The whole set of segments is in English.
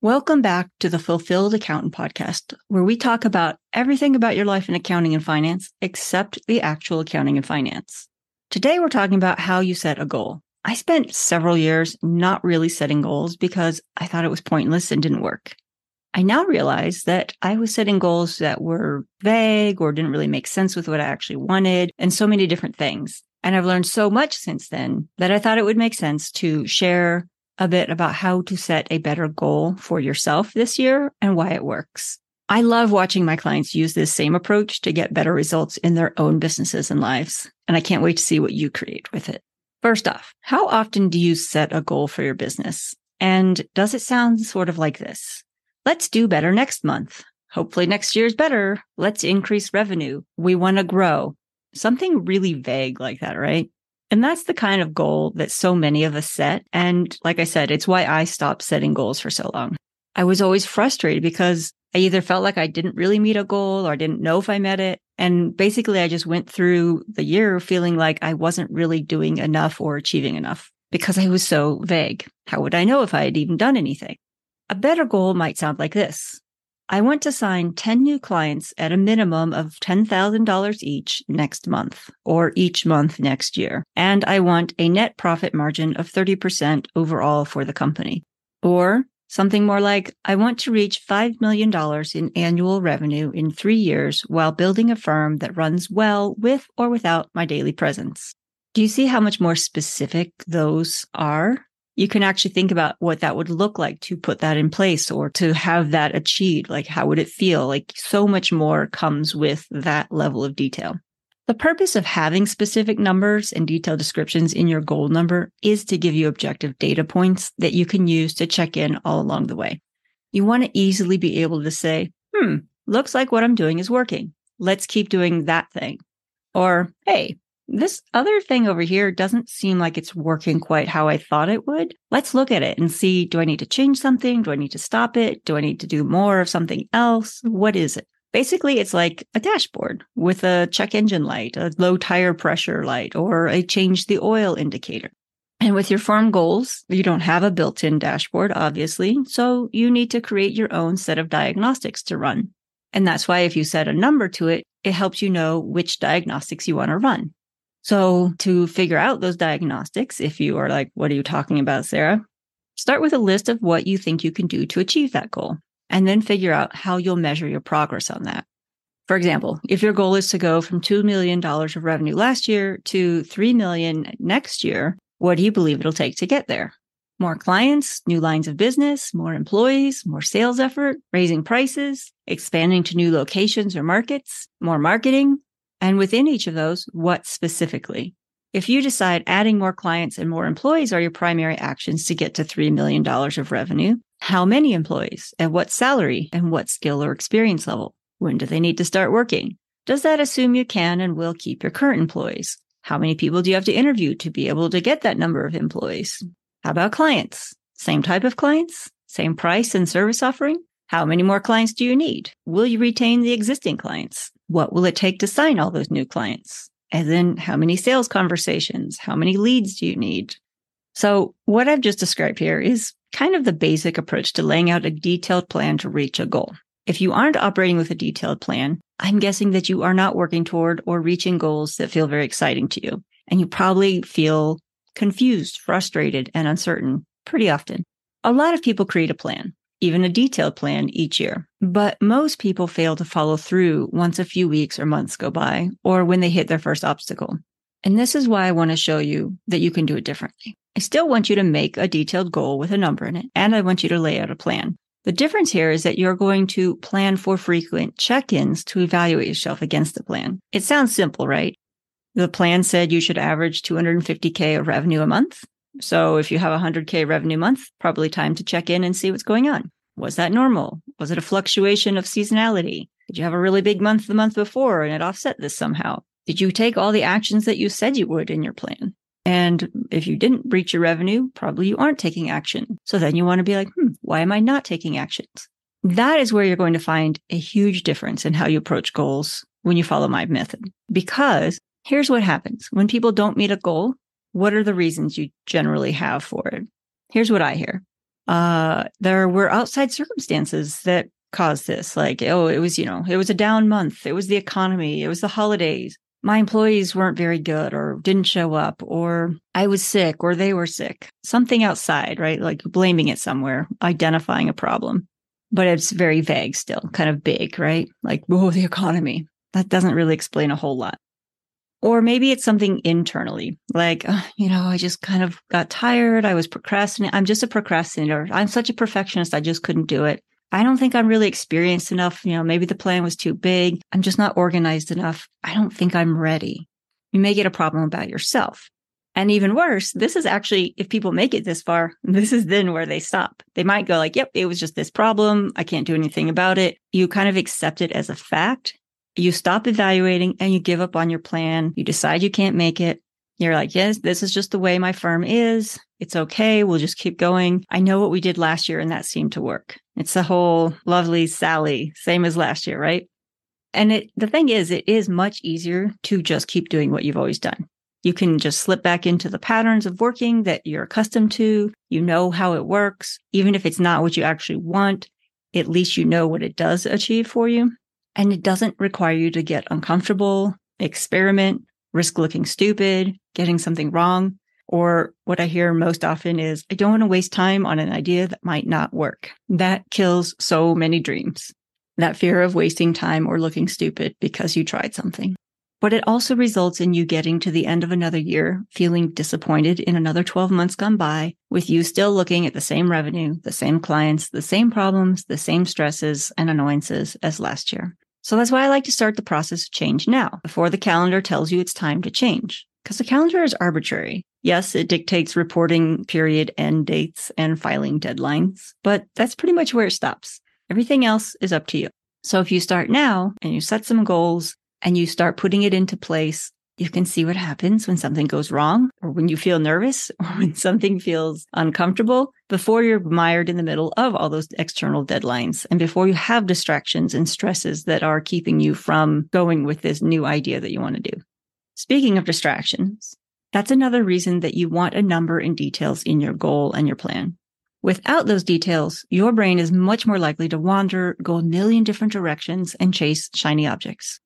Welcome back to the Fulfilled Accountant podcast, where we talk about everything about your life in accounting and finance, except the actual accounting and finance. Today, we're talking about how you set a goal. I spent several years not really setting goals because I thought it was pointless and didn't work. I now realize that I was setting goals that were vague or didn't really make sense with what I actually wanted and so many different things. And I've learned so much since then that I thought it would make sense to share a bit about how to set a better goal for yourself this year and why it works. I love watching my clients use this same approach to get better results in their own businesses and lives, and I can't wait to see what you create with it. First off, how often do you set a goal for your business? And does it sound sort of like this? Let's do better next month. Hopefully next year's better. Let's increase revenue. We want to grow. Something really vague like that, right? And that's the kind of goal that so many of us set. And like I said, it's why I stopped setting goals for so long. I was always frustrated because I either felt like I didn't really meet a goal or I didn't know if I met it. And basically, I just went through the year feeling like I wasn't really doing enough or achieving enough because I was so vague. How would I know if I had even done anything? A better goal might sound like this. I want to sign 10 new clients at a minimum of $10,000 each next month or each month next year. And I want a net profit margin of 30% overall for the company. Or something more like, I want to reach $5 million in annual revenue in 3 years while building a firm that runs well with or without my daily presence. Do you see how much more specific those are? You can actually think about what that would look like to put that in place or to have that achieved. Like, how would it feel? Like, so much more comes with that level of detail. The purpose of having specific numbers and detailed descriptions in your goal number is to give you objective data points that you can use to check in all along the way. You want to easily be able to say, looks like what I'm doing is working. Let's keep doing that thing. Or, hey, this other thing over here doesn't seem like it's working quite how I thought it would. Let's look at it and see, do I need to change something? Do I need to stop it? Do I need to do more of something else? What is it? Basically, it's like a dashboard with a check engine light, a low tire pressure light, or a change the oil indicator. And with your firm goals, you don't have a built-in dashboard, obviously, so you need to create your own set of diagnostics to run. And that's why if you set a number to it, it helps you know which diagnostics you want to run. So to figure out those diagnostics, if you are like, what are you talking about, Sarah? Start with a list of what you think you can do to achieve that goal, and then figure out how you'll measure your progress on that. For example, if your goal is to go from $2 million of revenue last year to $3 million next year, what do you believe it'll take to get there? More clients, new lines of business, more employees, more sales effort, raising prices, expanding to new locations or markets, more marketing. And within each of those, what specifically? If you decide adding more clients and more employees are your primary actions to get to $3 million of revenue, how many employees, at what salary, and what skill or experience level? When do they need to start working? Does that assume you can and will keep your current employees? How many people do you have to interview to be able to get that number of employees? How about clients? Same type of clients? Same price and service offering? How many more clients do you need? Will you retain the existing clients? What will it take to sign all those new clients? And then how many sales conversations? How many leads do you need? So what I've just described here is kind of the basic approach to laying out a detailed plan to reach a goal. If you aren't operating with a detailed plan, I'm guessing that you are not working toward or reaching goals that feel very exciting to you. And you probably feel confused, frustrated, and uncertain pretty often. A lot of people create a plan, even a detailed plan each year. But most people fail to follow through once a few weeks or months go by, or when they hit their first obstacle. And this is why I want to show you that you can do it differently. I still want you to make a detailed goal with a number in it, and I want you to lay out a plan. The difference here is that you're going to plan for frequent check-ins to evaluate yourself against the plan. It sounds simple, right? The plan said you should average $250K of revenue a month. So if you have a $100K revenue month, probably time to check in and see what's going on. Was that normal? Was it a fluctuation of seasonality? Did you have a really big month the month before and it offset this somehow? Did you take all the actions that you said you would in your plan? And if you didn't reach your revenue, probably you aren't taking action. So then you want to be like, why am I not taking actions? That is where you're going to find a huge difference in how you approach goals when you follow my method. Because here's what happens. When people don't meet a goal, what are the reasons you generally have for it? Here's what I hear. There were outside circumstances that caused this. Like, it was a down month. It was the economy. It was the holidays. My employees weren't very good or didn't show up, or I was sick or they were sick. Something outside, right? Like blaming it somewhere, identifying a problem. But it's very vague still, kind of big, right? Like, the economy. That doesn't really explain a whole lot. Or maybe it's something internally, like, I just kind of got tired. I was procrastinating. I'm just a procrastinator. I'm such a perfectionist. I just couldn't do it. I don't think I'm really experienced enough. Maybe the plan was too big. I'm just not organized enough. I don't think I'm ready. You may get a problem about yourself. And even worse, this is actually, if people make it this far, this is then where they stop. They might go like, yep, it was just this problem. I can't do anything about it. You kind of accept it as a fact. You stop evaluating and you give up on your plan. You decide you can't make it. You're like, yes, this is just the way my firm is. It's okay. We'll just keep going. I know what we did last year and that seemed to work. It's the whole Lovely Sally, same as last year, right? And the thing is, it is much easier to just keep doing what you've always done. You can just slip back into the patterns of working that you're accustomed to. You know how it works. Even if it's not what you actually want, at least you know what it does achieve for you. And it doesn't require you to get uncomfortable, experiment, risk looking stupid, getting something wrong. Or what I hear most often is, I don't want to waste time on an idea that might not work. That kills so many dreams. That fear of wasting time or looking stupid because you tried something. But it also results in you getting to the end of another year, feeling disappointed in another 12 months gone by, with you still looking at the same revenue, the same clients, the same problems, the same stresses and annoyances as last year. So that's why I like to start the process of change now, before the calendar tells you it's time to change. Because the calendar is arbitrary. Yes, it dictates reporting period end dates and filing deadlines, but that's pretty much where it stops. Everything else is up to you. So if you start now and you set some goals and you start putting it into place, you can see what happens when something goes wrong or when you feel nervous or when something feels uncomfortable before you're mired in the middle of all those external deadlines and before you have distractions and stresses that are keeping you from going with this new idea that you want to do. Speaking of distractions, that's another reason that you want a number and details in your goal and your plan. Without those details, your brain is much more likely to wander, go a million different directions, and chase shiny objects.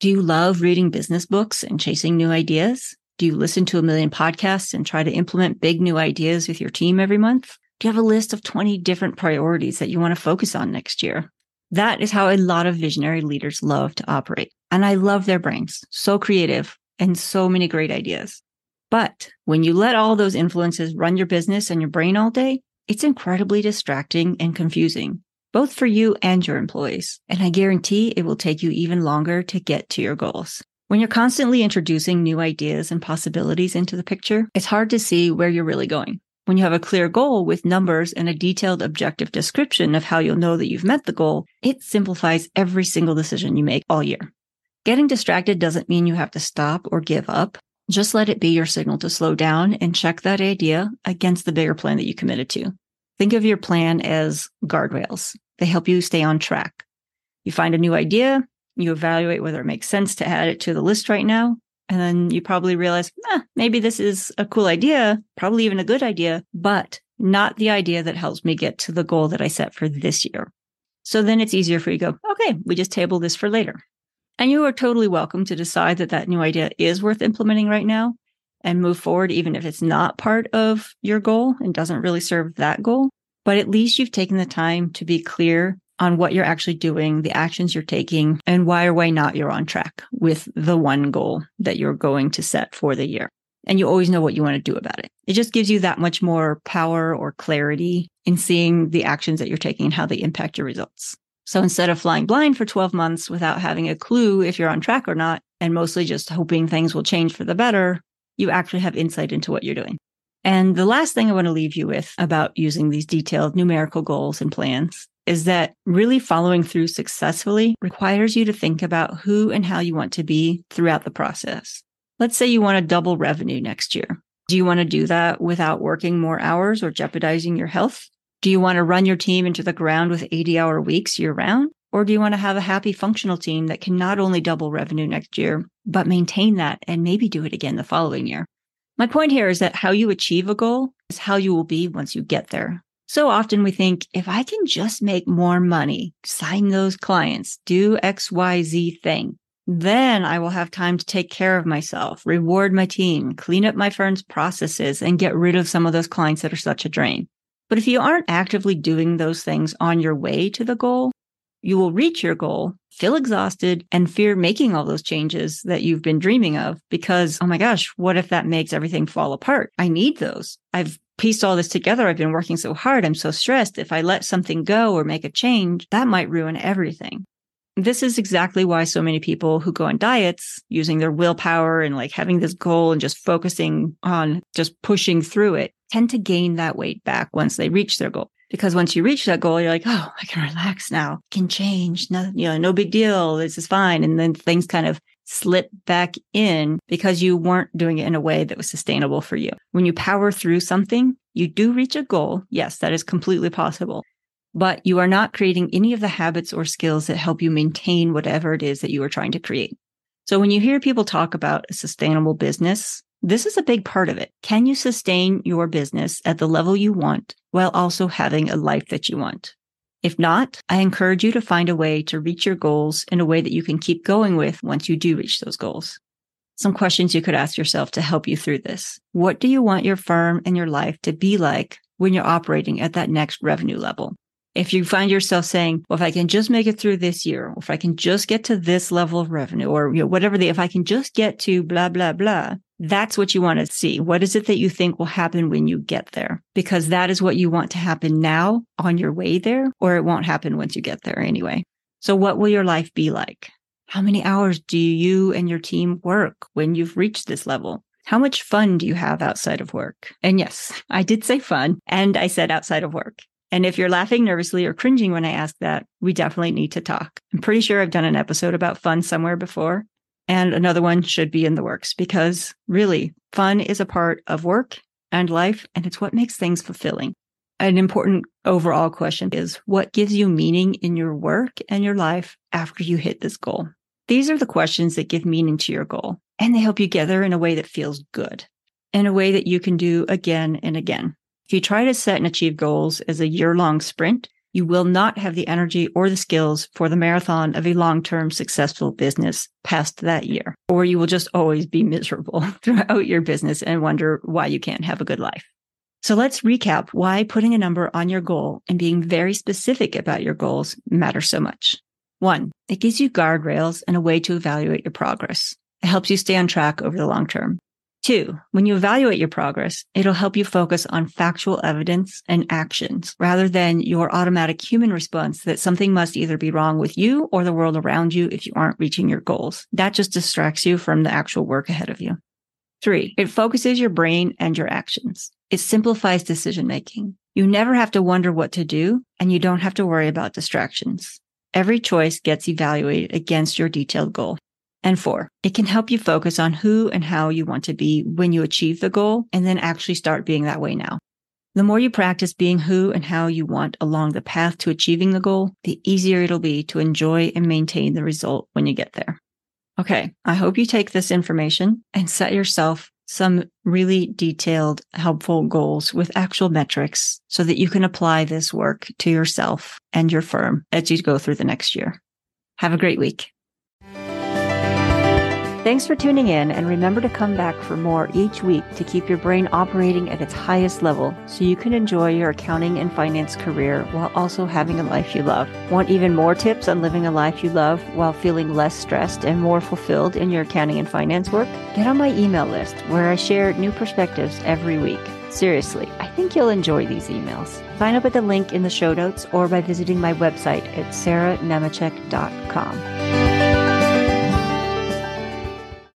Do you love reading business books and chasing new ideas? Do you listen to a million podcasts and try to implement big new ideas with your team every month? Do you have a list of 20 different priorities that you want to focus on next year? That is how a lot of visionary leaders love to operate. And I love their brains, so creative and so many great ideas. But when you let all those influences run your business and your brain all day, it's incredibly distracting and confusing, both for you and your employees. And I guarantee it will take you even longer to get to your goals. When you're constantly introducing new ideas and possibilities into the picture, it's hard to see where you're really going. When you have a clear goal with numbers and a detailed objective description of how you'll know that you've met the goal, it simplifies every single decision you make all year. Getting distracted doesn't mean you have to stop or give up. Just let it be your signal to slow down and check that idea against the bigger plan that you committed to. Think of your plan as guardrails. They help you stay on track. You find a new idea, you evaluate whether it makes sense to add it to the list right now, and then you probably realize, maybe this is a cool idea, probably even a good idea, but not the idea that helps me get to the goal that I set for this year. So then it's easier for you to go, okay, we just table this for later. And you are totally welcome to decide that that new idea is worth implementing right now and move forward, even if it's not part of your goal and doesn't really serve that goal. But at least you've taken the time to be clear on what you're actually doing, the actions you're taking, and why or why not you're on track with the one goal that you're going to set for the year. And you always know what you want to do about it. It just gives you that much more power or clarity in seeing the actions that you're taking and how they impact your results. So instead of flying blind for 12 months without having a clue if you're on track or not, and mostly just hoping things will change for the better, you actually have insight into what you're doing. And the last thing I want to leave you with about using these detailed numerical goals and plans is that really following through successfully requires you to think about who and how you want to be throughout the process. Let's say you want to double revenue next year. Do you want to do that without working more hours or jeopardizing your health? Do you want to run your team into the ground with 80-hour weeks year-round? Or do you want to have a happy, functional team that can not only double revenue next year, but maintain that and maybe do it again the following year? My point here is that how you achieve a goal is how you will be once you get there. So often we think, if I can just make more money, sign those clients, do X, Y, Z thing, then I will have time to take care of myself, reward my team, clean up my firm's processes, and get rid of some of those clients that are such a drain. But if you aren't actively doing those things on your way to the goal, you will reach your goal, feel exhausted, and fear making all those changes that you've been dreaming of because, oh my gosh, what if that makes everything fall apart? I need those. I've pieced all this together. I've been working so hard. I'm so stressed. If I let something go or make a change, that might ruin everything. This is exactly why so many people who go on diets, using their willpower and like having this goal and just focusing on just pushing through it, tend to gain that weight back once they reach their goal. Because once you reach that goal, you're like, oh, I can relax now, I can change, no, you know, no big deal, this is fine. And then things kind of slip back in because you weren't doing it in a way that was sustainable for you. When you power through something, you do reach a goal. Yes, that is completely possible. But you are not creating any of the habits or skills that help you maintain whatever it is that you are trying to create. So when you hear people talk about a sustainable business, this is a big part of it. Can you sustain your business at the level you want while also having a life that you want? If not, I encourage you to find a way to reach your goals in a way that you can keep going with once you do reach those goals. Some questions you could ask yourself to help you through this. What do you want your firm and your life to be like when you're operating at that next revenue level? If you find yourself saying, well, if I can just make it through this year, or if I can just get to this level of revenue, or you know, whatever, if I can just get to blah, blah, blah, that's what you want to see. What is it that you think will happen when you get there? Because that is what you want to happen now on your way there, or it won't happen once you get there anyway. So what will your life be like? How many hours do you and your team work when you've reached this level? How much fun do you have outside of work? And yes, I did say fun, and I said outside of work. And if you're laughing nervously or cringing when I ask that, we definitely need to talk. I'm pretty sure I've done an episode about fun somewhere before, and another one should be in the works because really, fun is a part of work and life, and it's what makes things fulfilling. An important overall question is, what gives you meaning in your work and your life after you hit this goal? These are the questions that give meaning to your goal, and they help you get there in a way that feels good, in a way that you can do again and again. If you try to set and achieve goals as a year-long sprint, you will not have the energy or the skills for the marathon of a long-term successful business past that year, or you will just always be miserable throughout your business and wonder why you can't have a good life. So let's recap why putting a number on your goal and being very specific about your goals matters so much. 1, it gives you guardrails and a way to evaluate your progress. It helps you stay on track over the long term. 2, when you evaluate your progress, it'll help you focus on factual evidence and actions rather than your automatic human response that something must either be wrong with you or the world around you if you aren't reaching your goals. That just distracts you from the actual work ahead of you. 3, it focuses your brain and your actions. It simplifies decision-making. You never have to wonder what to do, and you don't have to worry about distractions. Every choice gets evaluated against your detailed goal. And 4, it can help you focus on who and how you want to be when you achieve the goal and then actually start being that way now. The more you practice being who and how you want along the path to achieving the goal, the easier it'll be to enjoy and maintain the result when you get there. Okay, I hope you take this information and set yourself some really detailed, helpful goals with actual metrics so that you can apply this work to yourself and your firm as you go through the next year. Have a great week. Thanks for tuning in, and remember to come back for more each week to keep your brain operating at its highest level so you can enjoy your accounting and finance career while also having a life you love. Want even more tips on living a life you love while feeling less stressed and more fulfilled in your accounting and finance work? Get on my email list where I share new perspectives every week. Seriously, I think you'll enjoy these emails. Sign up at the link in the show notes or by visiting my website at sarahnemecek.com.